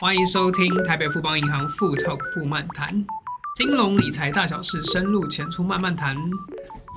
欢迎收听台北富邦银行富 Talk 富漫谈，金融理财大小事，深入浅出慢慢谈。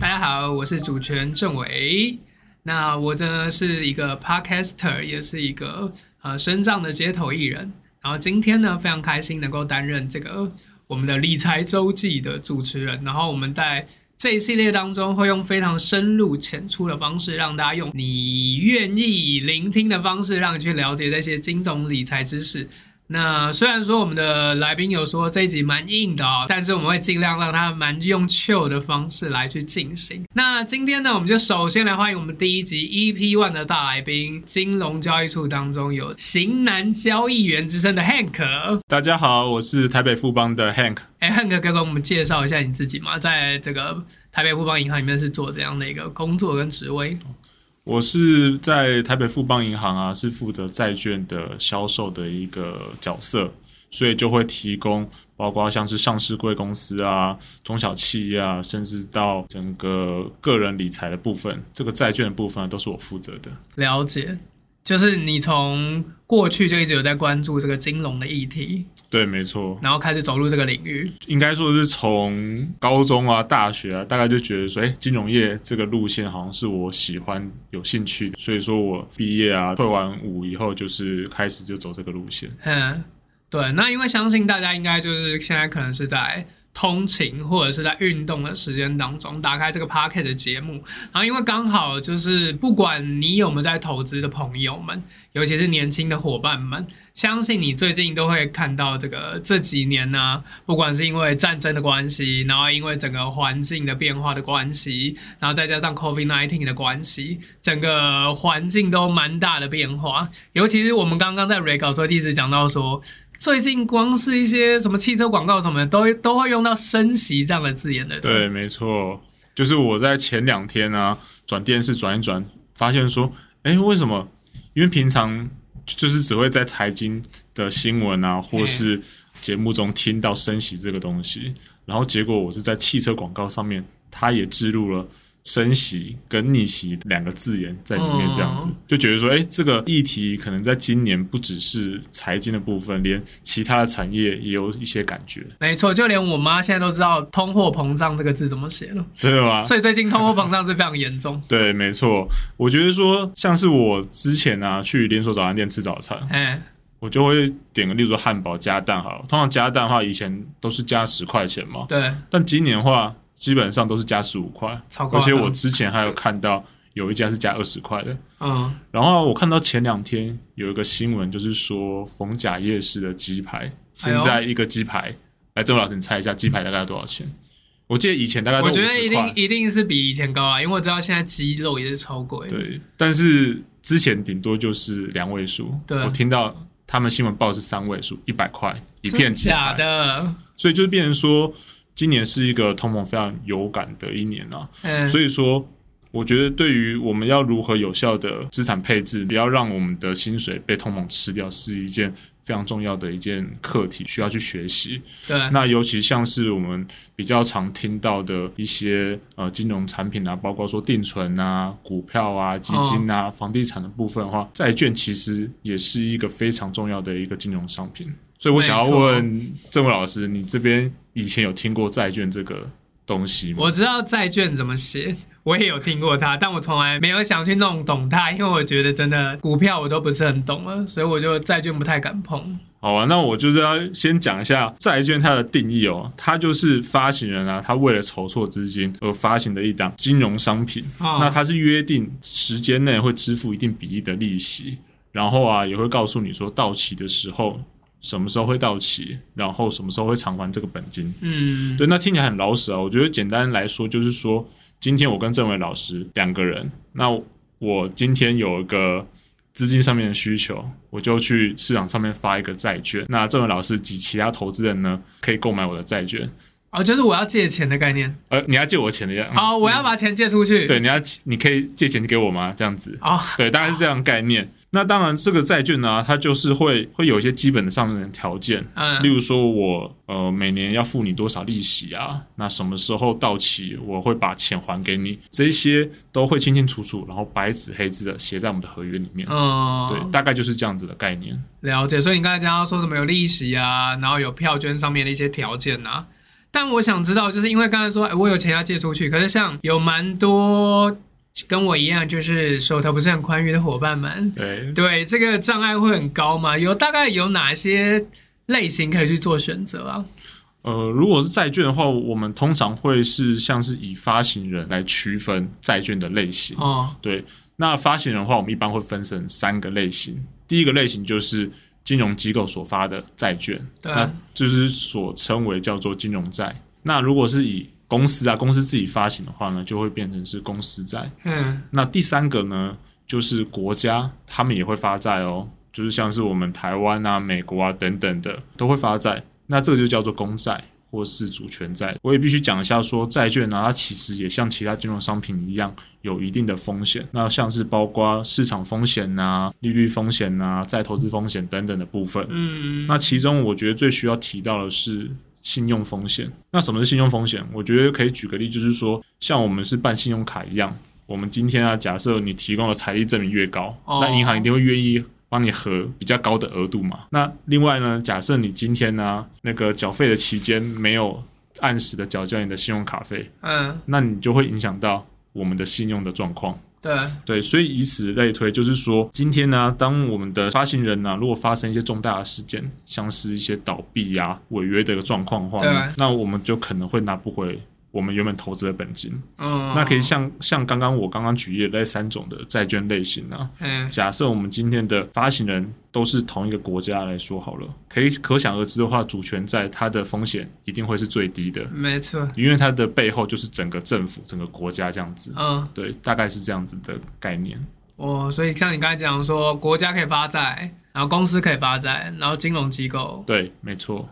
大家好，我是主持人郑伟。那我呢是一个 podcaster， 也是一个身障的街头艺人。然后今天呢非常开心能够担任这个我们的理财周记的主持人。然后我们在这一系列当中会用非常深入浅出的方式，让大家用你愿意聆听的方式，让你去了解这些金融理财知识。那虽然说我们的来宾有说这一集蛮硬的哦，但是我们会尽量让他蛮用 chill 的方式来去进行。那今天呢，我们就首先来欢迎我们第一集 EP1 的大来宾，金融交易处当中有型男交易员之称的 Hank。 大家好，我是台北富邦的 Hank。 Hank 可以给我们介绍一下你自己吗？在这个台北富邦银行里面是做怎样的一个工作跟职位？我是在台北富邦银行啊，是负责债券的销售的一个角色，所以就会提供包括像是上市柜公司啊、中小企业啊，甚至到整个个人理财的部分，这个债券的部分都是我负责的。了解，就是你从过去就一直有在关注这个金融的议题。对，没错。然后开始走入这个领域，应该说是从高中啊、大学啊，大概就觉得说，金融业这个路线好像是我喜欢、有兴趣的，所以说我毕业啊、退完伍以后，就是开始就走这个路线。嗯，对。那因为相信大家应该就是现在可能是在通勤或者是在运动的时间当中打开这个 podcast 的节目，然后因为刚好就是不管你有没有在投资的朋友们，尤其是年轻的伙伴们，相信你最近都会看到这几年呢，不管是因为战争的关系，然后因为整个环境的变化的关系，然后再加上 COVID-19 的关系，整个环境都蛮大的变化。尤其是我们刚刚在 re 稿的时候一直讲到说，最近光是一些什么汽车广告什么的都会用到升息这样的字眼的。 对，没错。就是我在前两天啊转电视转一转，发现说为什么，因为平常就是只会在财经的新闻啊或是节目中听到升息这个东西，然后结果我是在汽车广告上面它也置入了升息跟逆息两个字眼在里面，这样子就觉得说这个议题可能在今年不只是财经的部分，连其他的产业也有一些感觉。没错，就连我妈现在都知道通货膨胀这个字怎么写了。真的吗？所以最近通货膨胀是非常严重。对，没错。我觉得说像是我之前啊去连锁早餐店吃早餐，我就会点个例如说汉堡加蛋好了，通常加蛋的话以前都是加10块钱嘛，对，但今年的话基本上都是加15块，而且我之前还有看到有一家是加20块的。然后我看到前两天有一个新闻，就是说逢甲夜市的鸡排，现在一个鸡排，郑伟老师你猜一下鸡排大概多少钱？我记得以前大概都50块，我觉得一定是比以前高啊，因为我知道现在鸡肉也是超贵。对，但是之前顶多就是2位数，我听到他们新闻报是3位数，100块一片鸡排。真的？所以就变成说，今年是一个通膨非常有感的一年啊，所以说我觉得对于我们要如何有效的资产配置，不要让我们的薪水被通膨吃掉，是一件非常重要的一件课题，需要去学习。对，那尤其像是我们比较常听到的一些金融产品啊，包括说定存啊、股票啊、基金啊、房地产的部分的话，债券其实也是一个非常重要的一个金融商品。所以我想要问郑伟老师，你这边以前有听过债券这个东西吗？我知道债券怎么写，我也有听过它，但我从来没有想去弄懂它，因为我觉得真的股票我都不是很懂了，所以我就债券不太敢碰。好啊，那我就是要先讲一下债券它的定义哦，它就是发行人啊，他为了筹措资金而发行的一档金融商品。那它是约定时间内会支付一定比例的利息，然后啊也会告诉你说到期的时候什么时候会到期，然后什么时候会偿还这个本金。对，那听起来很老实啊。我觉得简单来说就是说，今天我跟郑伟老师两个人，那我今天有一个资金上面的需求，我就去市场上面发一个债券，那郑伟老师及其他投资人呢可以购买我的债券。哦，就是我要借钱的概念。你要借我钱的样子。哦，我要把钱借出去。对，你可以借钱给我吗？这样子。哦，对，大概是这样的概念。那当然，这个债券呢、啊，它就是会有一些基本的上面的条件，例如说我每年要付你多少利息啊，那什么时候到期，我会把钱还给你，这些都会清清楚楚，然后白纸黑字的写在我们的合约里面。哦，对，大概就是这样子的概念。了解。所以你刚才讲到说什么有利息啊，然后有票券上面的一些条件啊。但我想知道，就是因为刚才说、我有钱要借出去，可是像有蛮多跟我一样就是手头不是很宽裕的伙伴们， 对这个障碍会很高吗？大概有哪些类型可以去做选择啊？如果是债券的话，我们通常会是像是以发行人来区分债券的类型。哦，对，那发行人的话，我们一般会分成三个类型。第一个类型就是金融机构所发的债券，那就是所称为叫做金融债。那如果是以公司自己发行的话呢，就会变成是公司债。那第三个呢，就是国家他们也会发债哦，就是像是我们台湾啊、美国啊等等的都会发债，那这个就叫做公债或是主权债。我也必须讲一下说，债券呢、它其实也像其他金融商品一样有一定的风险，那像是包括市场风险啊、利率风险啊、再投资风险等等的部分。那其中我觉得最需要提到的是信用风险。那什么是信用风险？我觉得可以举个例，就是说像我们是办信用卡一样，我们今天啊，假设你提供的财力证明越高，那银行一定会愿意帮你核比较高的额度嘛。那另外呢，假设你今天啊那个缴费的期间没有按时的缴交你的信用卡费，那你就会影响到我们的信用的状况。对，所以以此类推，就是说今天呢、当我们的发行人呢、如果发生一些重大的事件，像是一些倒闭啊、违约的状况的话，那我们就可能会拿不回我们原本投资的本金。那可以像我刚刚举例的那三种的债券类型啊，假设我们今天的发行人都是同一个国家来说好了，可想而知的话，主权债它的风险一定会是最低的。没错，因为它的背后就是整个政府、整个国家这样子。对，大概是这样子的概念。所以像你刚才讲说，国家可以发债，然后公司可以发债，然后金融机构。对，没错。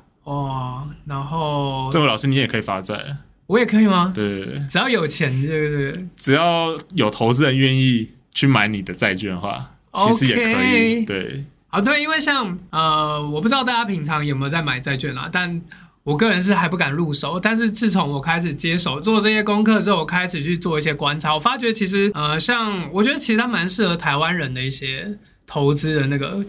然后郑伟老师，你也可以发债。我也可以吗？对，只要有钱，对不对？只要有投资人愿意去买你的债券的话，其实也可以。对，好，对，因为像我不知道大家平常有没有在买债券啦，但我个人是还不敢入手。但是自从我开始接手做这些功课之后，我开始去做一些观察，我发觉其实像我觉得其实它蛮适合台湾人的一些投资的那个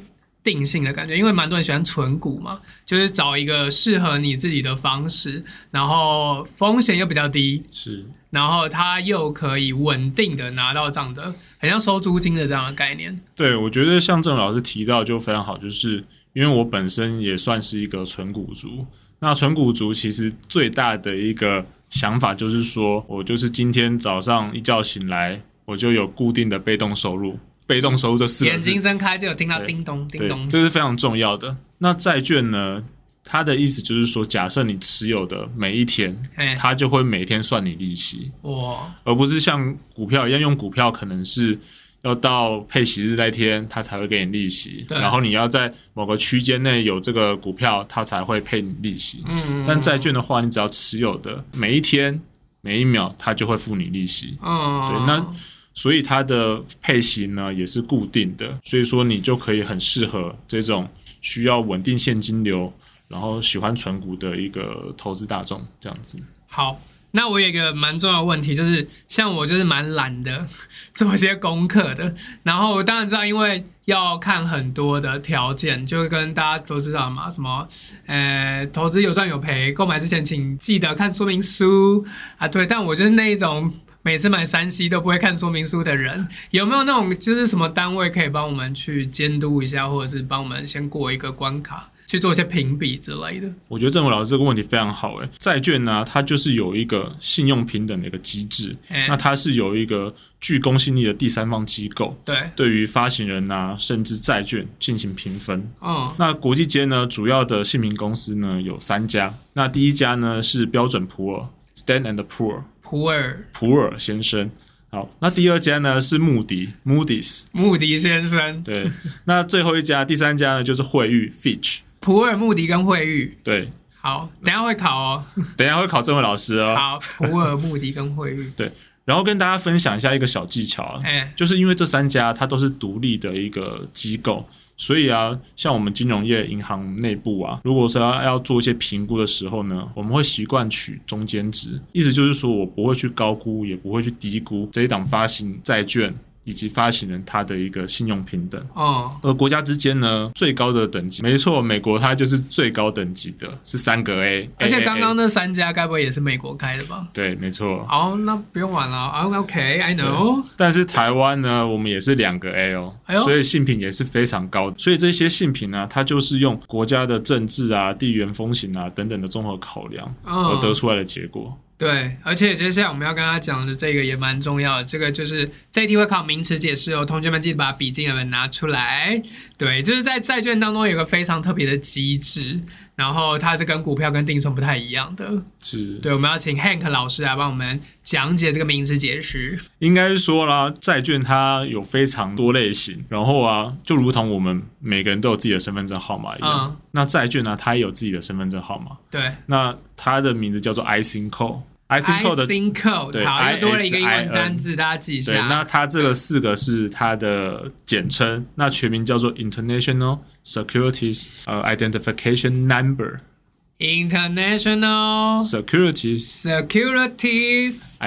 定性的感觉，因为蛮多人喜欢存股嘛，就是找一个适合你自己的方式，然后风险又比较低，是，然后它又可以稳定的拿到这样的很像收租金的这样的概念。对，我觉得像郑老师提到就非常好，就是因为我本身也算是一个存股族。那存股族其实最大的一个想法就是说，我就是今天早上一觉醒来，我就有固定的被动收入。被动收入这4个字，眼睛睁开就有听到叮咚叮咚，这是非常重要的。那债券呢，它的意思就是说，假设你持有的每一天，它就会每天算你利息，而不是像股票一样，用股票可能是要到配息日那天它才会给你利息，然后你要在某个区间内有这个股票，它才会配你利息。但债券的话，你只要持有的每一天每一秒，它就会付你利息。对，那所以它的配息呢也是固定的，所以说你就可以很适合这种需要稳定现金流，然后喜欢存股的一个投资大众这样子。好，那我有一个蛮重要的问题，就是像我就是蛮懒的做一些功课的，然后我当然知道因为要看很多的条件，就跟大家都知道嘛，什么投资有赚有赔，购买之前请记得看说明书啊。对，但我就是那一种每次买3C 都不会看说明书的人，有没有那种就是什么单位可以帮我们去监督一下，或者是帮我们先过一个关卡，去做一些评比之类的？我觉得郑伟老师这个问题非常好。债券呢、它就是有一个信用平等的一个机制，那它是有一个具公信力的第三方机构对于发行人啊甚至债券进行评分。那国际间呢，主要的信评公司呢有3家，那第一家呢是标准普尔 Stand and Poor 普尔先生。好，那第二家呢是穆迪先生。对，那最后一家第3家呢就是惠誉 Fitch。普尔、穆迪跟惠誉，对。好，等一下会考哦，等一下会考政委老师哦。好，普洱、穆迪跟惠誉。对，然后跟大家分享一下一个小技巧、就是因为这三家它都是独立的一个机构，所以啊，像我们金融业银行内部啊，如果是要做一些评估的时候呢，我们会习惯取中间值，意思就是说我不会去高估，也不会去低估这一档发行债券以及发行人他的一个信用平等。而国家之间呢，最高的等级，没错，美国它就是最高等级的是3个A。 而且刚刚那三家该不会也是美国开的吧？对，没错。好，那不用玩了。 OK， I know。 但是台湾呢，我们也是2个A 哦、所以信评也是非常高的。所以这些信评呢，它就是用国家的政治啊、地缘风情啊等等的综合考量而得出来的结果。对，而且接下来我们要跟他讲的这个也蛮重要的，这个就是这一题会考名词解释哦，同学们记得把笔记本拿出来。对，就是在债券当中有个非常特别的机制，然后它是跟股票跟定存不太一样的。是，对，我们要请 Hank 老师来帮我们讲解这个名词解释。应该说啦，债券它有非常多类型，然后啊，就如同我们每个人都有自己的身份证号码一样，那债券呢、它也有自己的身份证号码。对，那它的名字叫做 ISIN Code。ISIN Code， 好，又多了一个英文单字，大家记一下。对，那它这个四个是它的简称，那全名叫做 International Securities Identification Number。International Securities Identification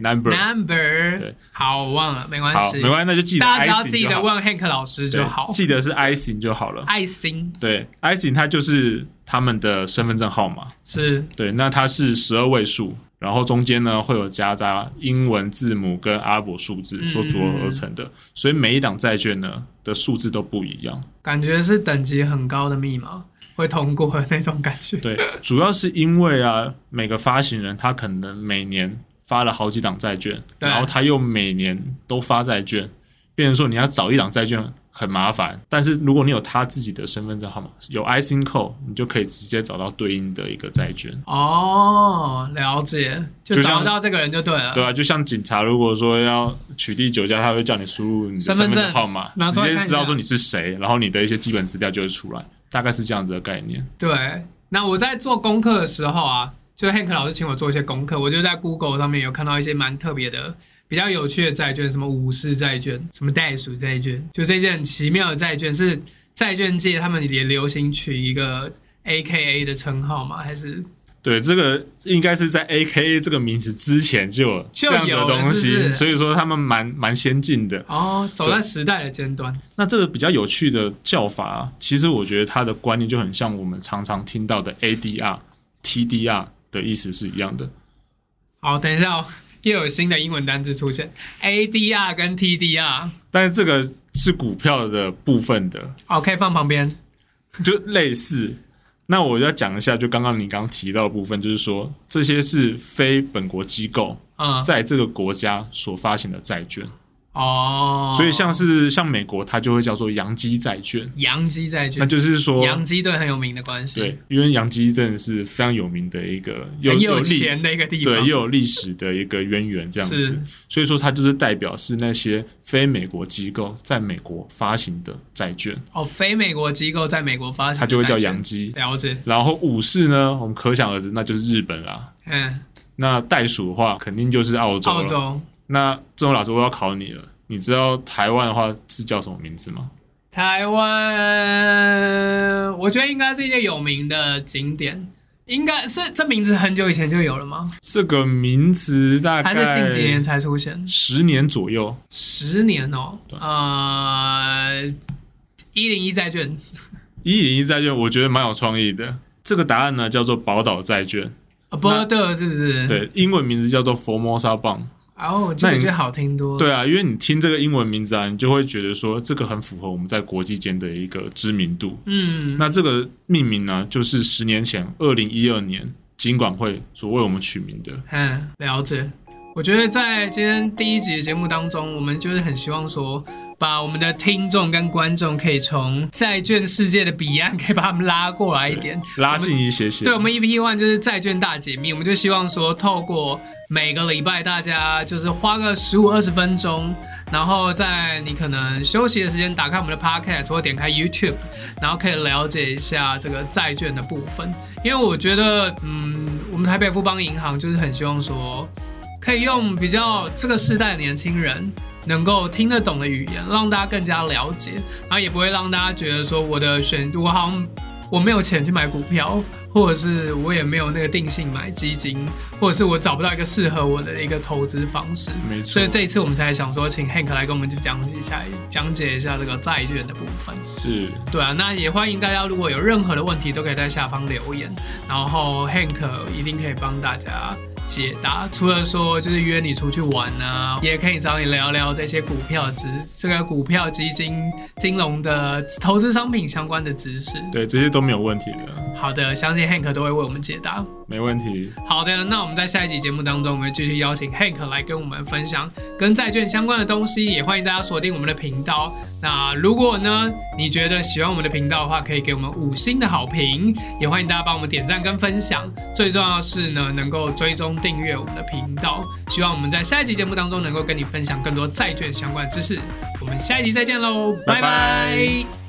Number。 對，好，我忘了，没关系，没关系，那就记得大家只要记得问 Hank 老师就好，记得是 ISIN 就好了。 ISIN， 对， ISIN 它就是他们的身份证号码。是，对，那它是12位数，然后中间呢会有夹杂英文字母跟阿拉伯数字所组合而成的，所以每一档债券呢的数字都不一样，感觉是等级很高的密码会通过的那种感觉。对，主要是因为啊，每个发行人他可能每年发了好几档债券，然后他又每年都发债券，变成说你要找一档债券很麻烦，但是如果你有他自己的身份证号码，有 ISIN Code， 你就可以直接找到对应的一个债券。哦，了解，就找到这个人就对了。对啊，就像警察如果说要取缔酒驾，他会叫你输入你的身份证号码，直接知道说你是谁，然后你的一些基本资料就会出来，大概是这样子的概念。对，那我在做功课的时候啊，就是 Hank 老师请我做一些功课，我就在 Google 上面有看到一些蛮特别的比较有趣的债券，什么武士债券，什么袋鼠债券，就这些很奇妙的债券，是债券界他们也流行取一个 AKA 的称号吗？还是？对，这个应该是在 AKA 这个名词之前就有这样的东西，是不是？所以说他们蛮先进的哦，走在时代的尖端。那这个比较有趣的叫法啊，其实我觉得它的观念就很像我们常常听到的 ADR、TDR 的意思是一样的。好，等一下哦。又有新的英文单字出现 ，ADR 跟 TDR， 但是这个是股票的部分的，哦，可以放旁边，就类似。那我要讲一下，就刚刚提到的部分，就是说这些是非本国机构在这个国家所发行的债券。哦，所以像美国，它就会叫做洋基债券。洋基债券，那就是说洋基队很有名的关系。对，因为洋基真的是非常有名的一个，很有钱的一个地方，对，又有历史的一个渊源这样子。所以说，它就是代表是那些非美国机构在美国发行的债券。哦，非美国机构在美国发行的，它就会叫洋基。了解。然后武士呢，我们可想而知，那就是日本啦。那袋鼠的话，肯定就是澳洲了。澳洲。那郑伟老师，我要考你了，你知道台湾的话是叫什么名字吗？台湾，我觉得应该是一些有名的景点，应该是这名字很久以前就有了吗？这个名字大概还是近几年才出现，10年左右。10年哦，101债券，101债券，我觉得蛮有创意的。这个答案呢叫做宝岛债券，波特是不是？对，英文名字叫做 Formosa Bond。哦，这个就好听多了。对啊，因为你听这个英文名字啊，你就会觉得说这个很符合我们在国际间的一个知名度。那这个命名呢，就是10年前2012年金管会所为我们取名的。了解。我觉得在今天第一集的节目当中，我们就是很希望说把我们的听众跟观众可以从债券世界的彼岸可以把他们拉过来一点，拉近一些些。对，我们 EP1 就是债券大解密，我们就希望说透过每个礼拜大家就是花个15-20分钟，然后在你可能休息的时间打开我们的 podcast 或点开 YouTube， 然后可以了解一下这个债券的部分。因为我觉得我们台北富邦银行就是很希望说可以用比较这个世代的年轻人能够听得懂的语言，让大家更加了解，然后也不会让大家觉得说我好像我没有钱去买股票，或者是我也没有那个定性买基金，或者是我找不到一个适合我的一个投资方式。没错，所以这一次我们才想说请 Hank 来跟我们讲解一下这个债券的部分。是，对啊，那也欢迎大家如果有任何的问题都可以在下方留言，然后 Hank 一定可以帮大家解答。除了说就是约你出去玩啊，也可以找你聊聊这些股票这个股票基金金融的投资商品相关的知识。对，这些都没有问题的。好的，相信 Hank 都会为我们解答。没问题。好的，那我们在下一集节目当中，我们继续邀请 Hank 来跟我们分享跟债券相关的东西，也欢迎大家锁定我们的频道。那如果呢你觉得喜欢我们的频道的话，可以给我们5星的好评，也欢迎大家帮我们点赞跟分享。最重要的是呢，能够追踪订阅我们的频道，希望我们在下一集节目当中能够跟你分享更多债券相关的知识。我们下一集再见喽，拜拜。